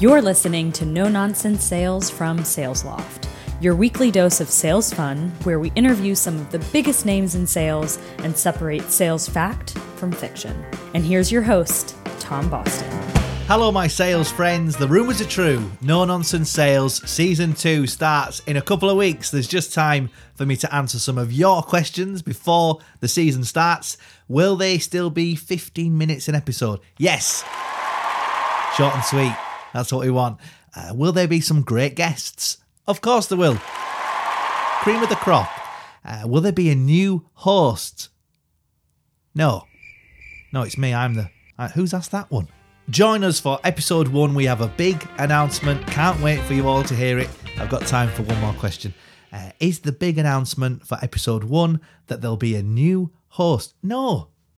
You're listening to No Nonsense Sales from Sales Loft, your weekly dose of sales fun, where we interview some of the biggest names in sales and separate sales fact from fiction. And here's your host, Tom Boston. Hello, my sales friends. The rumors are true. No Nonsense Sales Season 2 starts in a couple of weeks. There's just time for me to answer some of your questions before the season starts. Will they still be 15 minutes an episode? Yes. Short and sweet. That's what we want. Will there be some great guests? Of course there will. Cream of the crop. Will there be a new host? No. No, it's me. I'm the... Who's asked that one? Join us for episode 1. We have a big announcement. Can't wait for you all to hear it. I've got time for one more question. Is the big announcement for episode 1 that there'll be a new host? No,